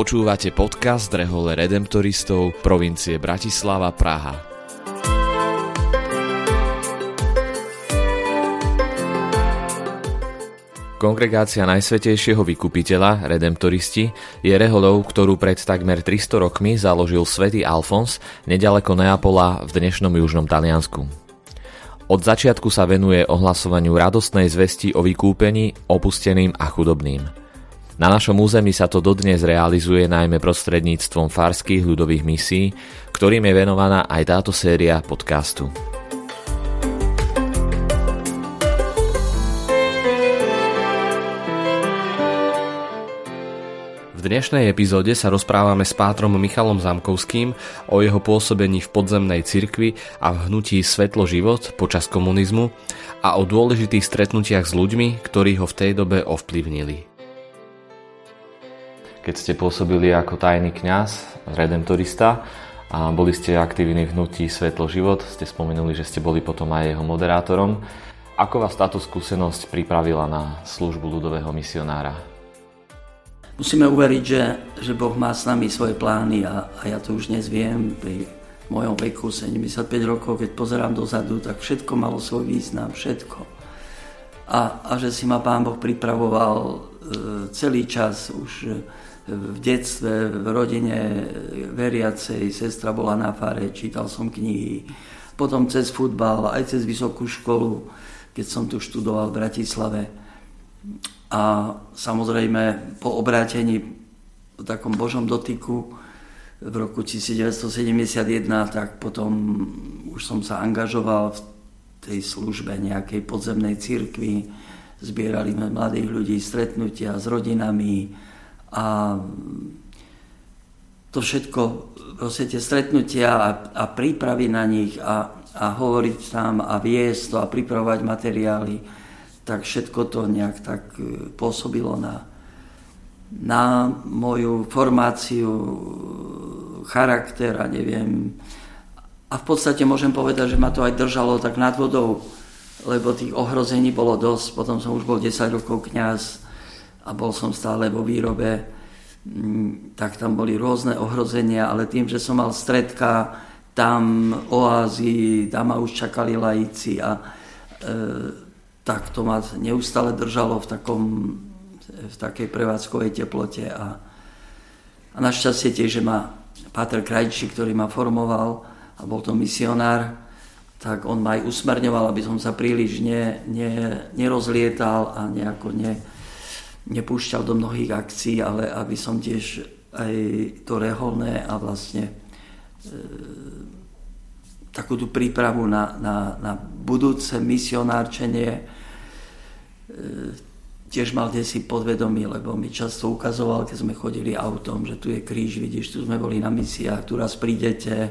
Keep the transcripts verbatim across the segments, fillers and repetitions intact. Počúvate podcast Rehole Redemptoristov provincie Bratislava, Praha. Kongregácia najsvätejšieho Vykupiteľa, Redemptoristi, je reholou, ktorú pred takmer tristo rokmi založil svätý Alfonz neďaleko Neapola v dnešnom južnom Taliansku. Od začiatku sa venuje ohlasovaniu radostnej zvesti o vykúpení opusteným a chudobným. Na našom území sa to dodnes realizuje najmä prostredníctvom farských ľudových misií, ktorým je venovaná aj táto séria podcastu. V dnešnej epizóde sa rozprávame s pátrom Michalom Zamkovským o jeho pôsobení v podzemnej cirkvi a v hnutí Svetlo-Život počas komunizmu a o dôležitých stretnutiach s ľuďmi, ktorí ho v tej dobe ovplyvnili. Keď ste pôsobili ako tajný kňaz, redemptorista a boli ste aktívni v hnutí Svetlo-Život, ste spomenuli, že ste boli potom aj jeho moderátorom. Ako vás táto skúsenosť pripravila na službu ľudového misionára? Musíme uveriť, že, že Boh má s nami svoje plány a, a ja to už dnes viem. Pri mojom veku sedemdesiatpäť rokov, keď pozerám dozadu, tak všetko malo svoj význam, všetko. A, a že si ma Pán Boh pripravoval e, celý čas už v detstve, v rodine veriacej, sestra bola na fare, čítal som knihy, potom cez futbal, aj cez vysokú školu, keď som tu študoval v Bratislave. A samozrejme po obrátení, po takom Božom dotyku v roku devätnásťsedemdesiatjeden, tak potom už som sa angažoval v tej službe nejakej podzemnej cirkvi, zbierali sme mladých ľudí, stretnutia s rodinami, a to všetko, proste tie stretnutia a, a prípravy na nich a, a hovoriť tam a viesť to a pripravovať materiály, tak všetko to nejak tak pôsobilo na, na moju formáciu, charakter a neviem. A v podstate môžem povedať, že ma to aj držalo tak nad vodou, lebo tých ohrození bolo dosť. Potom som už bol desať rokov kňaz a bol som stále vo výrobe, tak tam boli rôzne ohrozenia, ale tým, že som mal stredka, tam oázy, tam ma už čakali laici a e, tak to ma neustále držalo v, takom, v takej prevádzkovej teplote a, a našťastie tiež, že ma Pater Krajčík, ktorý ma formoval a bol to misionár, tak on ma aj usmerňoval, aby som sa príliš ne, ne, nerozlietal a nejako ne nepúšťal do mnohých akcií, ale aby som tiež aj to reholné a vlastne e, takú tú prípravu na, na, na budúce misionárčenie e, tiež mal desi podvedomí, lebo mi často ukazoval, keď sme chodili autom, že tu je kríž, vidíš, tu sme boli na misiách, tu raz prídete,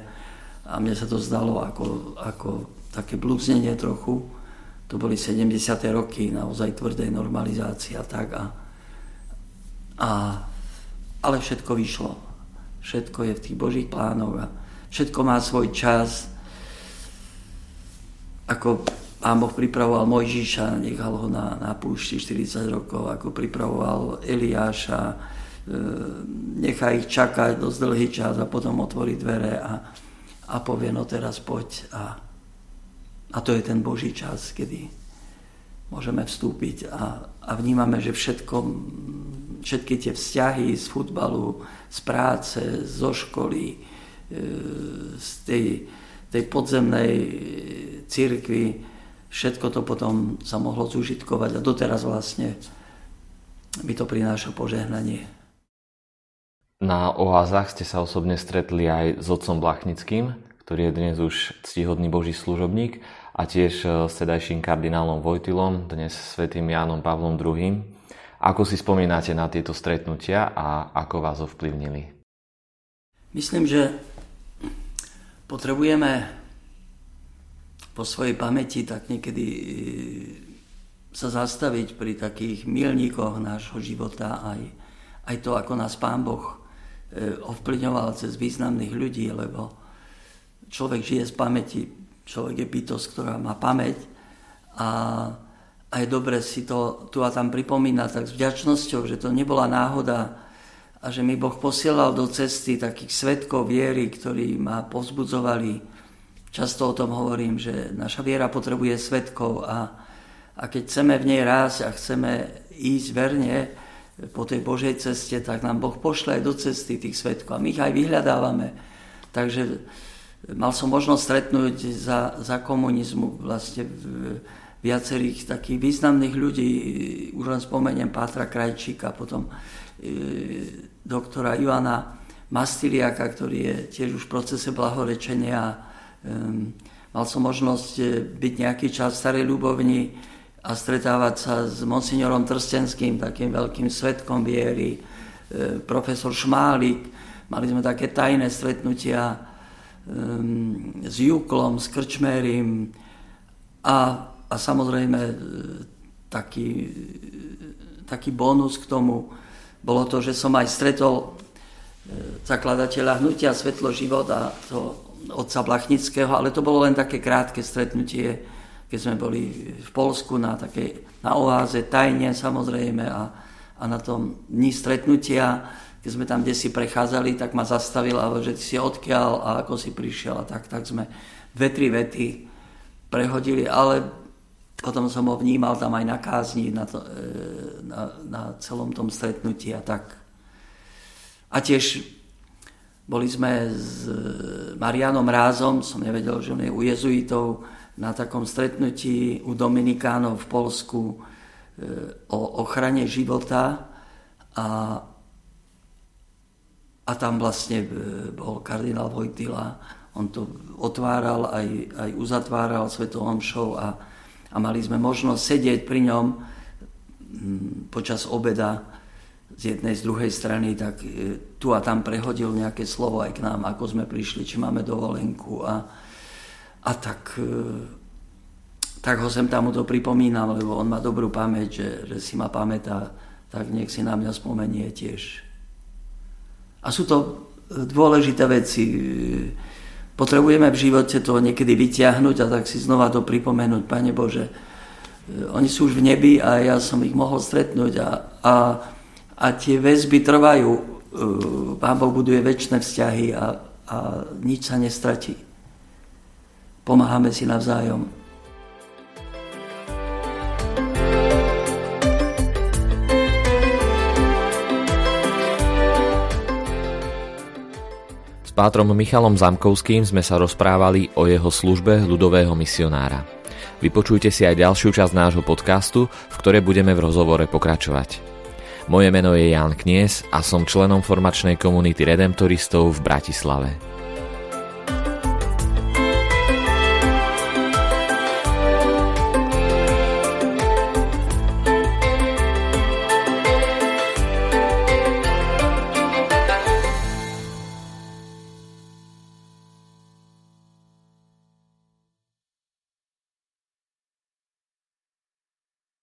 a mne sa to zdalo ako, ako také blúznenie trochu. To boli sedemdesiate roky, naozaj tvrdej normalizácia. Tak a, a, ale všetko vyšlo. Všetko je v tých Božích plánoch a všetko má svoj čas. Ako Pán Boh pripravoval Mojžiša, nechal ho na, na púšti štyridsať rokov, ako pripravoval Eliáša, e, nechá ich čakať dosť dlhý čas a potom otvorí dvere a, a povie, no teraz poď a A to je ten Boží čas, kedy môžeme vstúpiť a, a vnímame, že všetko, všetky tie vzťahy z futbalu, z práce, zo školy, z tej, tej podzemnej cirkvi, všetko to potom sa mohlo zúžitkovať a doteraz vlastne mi to prináša požehnanie. Na oázach ste sa osobne stretli aj s otcom Blachnickým, ktorý je dnes už ctihodný Boží služobník, a tiež s tedajším kardinálom Vojtylom, dnes svätým Jánom Pavlom druhým. Ako si spomínate na tieto stretnutia a ako vás ovplyvnili? Myslím, že potrebujeme po svojej pamäti tak niekedy sa zastaviť pri takých milníkoch nášho života, aj, aj to, ako nás Pán Boh ovplyvňoval cez významných ľudí, lebo človek žije z pamäti, človek je bytosť, ktorá má pamäť a, a je dobre si to tu a tam pripomínať tak s vďačnosťou, že to nebola náhoda a že mi Boh posielal do cesty takých svedkov viery, ktorí ma povzbudzovali. Často o tom hovorím, že naša viera potrebuje svedkov a, a keď chceme v nej rásť a chceme ísť verne po tej Božej ceste, tak nám Boh pošle aj do cesty tých svedkov a my ich aj vyhľadávame. Takže mal som možnosť stretnúť za, za komunizmu vlastne viacerých takých významných ľudí, už len spomeniem Pátra Krajčíka, potom doktora Jána Mastiliáka, ktorý je tiež už v procese blahorečenia. Mal som možnosť byť nejaký čas v Starej Ľubovni a stretávať sa s monsignorom Trstenským, takým veľkým svedkom viery, profesor Šmálik. Mali sme také tajné stretnutia s Juklom, s Krčmérim a, a samozrejme taký, taký bonus k tomu bolo to, že som aj stretol zakladateľa hnutia Svetlo-Život a to otca Blachnického, ale to bolo len také krátke stretnutie, keď sme boli v Polsku na takej, na oáze tajne samozrejme a, a na tom dni stretnutia, keď sme tam kdesi prechádzali, tak ma zastavil a že si odkiaľ a ako si prišiel a tak, tak sme dve, tri vety prehodili, ale potom som ho vnímal tam aj na kázni, na, to, na, na celom tom stretnutí a tak. A tiež boli sme s Mariánom Rázom, som nevedel, že on je u jezuitov, na takom stretnutí u Dominikánov v Polsku o ochrane života a, a tam vlastne bol kardinál Vojtyla. On to otváral, aj, aj uzatváral svetou omšou a A mali sme možnosť sedieť pri ňom počas obeda z jednej, z druhej strany, tak tu a tam prehodil nejaké slovo aj k nám, ako sme prišli, či máme dovolenku. A, a tak, tak ho sem tam to pripomínam, lebo on má dobrú pamäť, že, že si ma pamätá, tak nech si na mňa spomenie tiež. A sú to dôležité veci. Potrebujeme v živote to niekedy vyťahnuť a tak si znova to pripomenúť. Pane Bože, oni sú už v nebi a ja som ich mohol stretnúť a, a, a tie väzby trvajú. Pán Boh buduje večné vzťahy a, a nič sa nestratí. Pomáhame si navzájom. S pátrom Michalom Zamkovským sme sa rozprávali o jeho službe ľudového misionára. Vypočujte si aj ďalšiu časť nášho podcastu, v ktorej budeme v rozhovore pokračovať. Moje meno je Ján Kniez a som členom formačnej komunity Redemptoristov v Bratislave.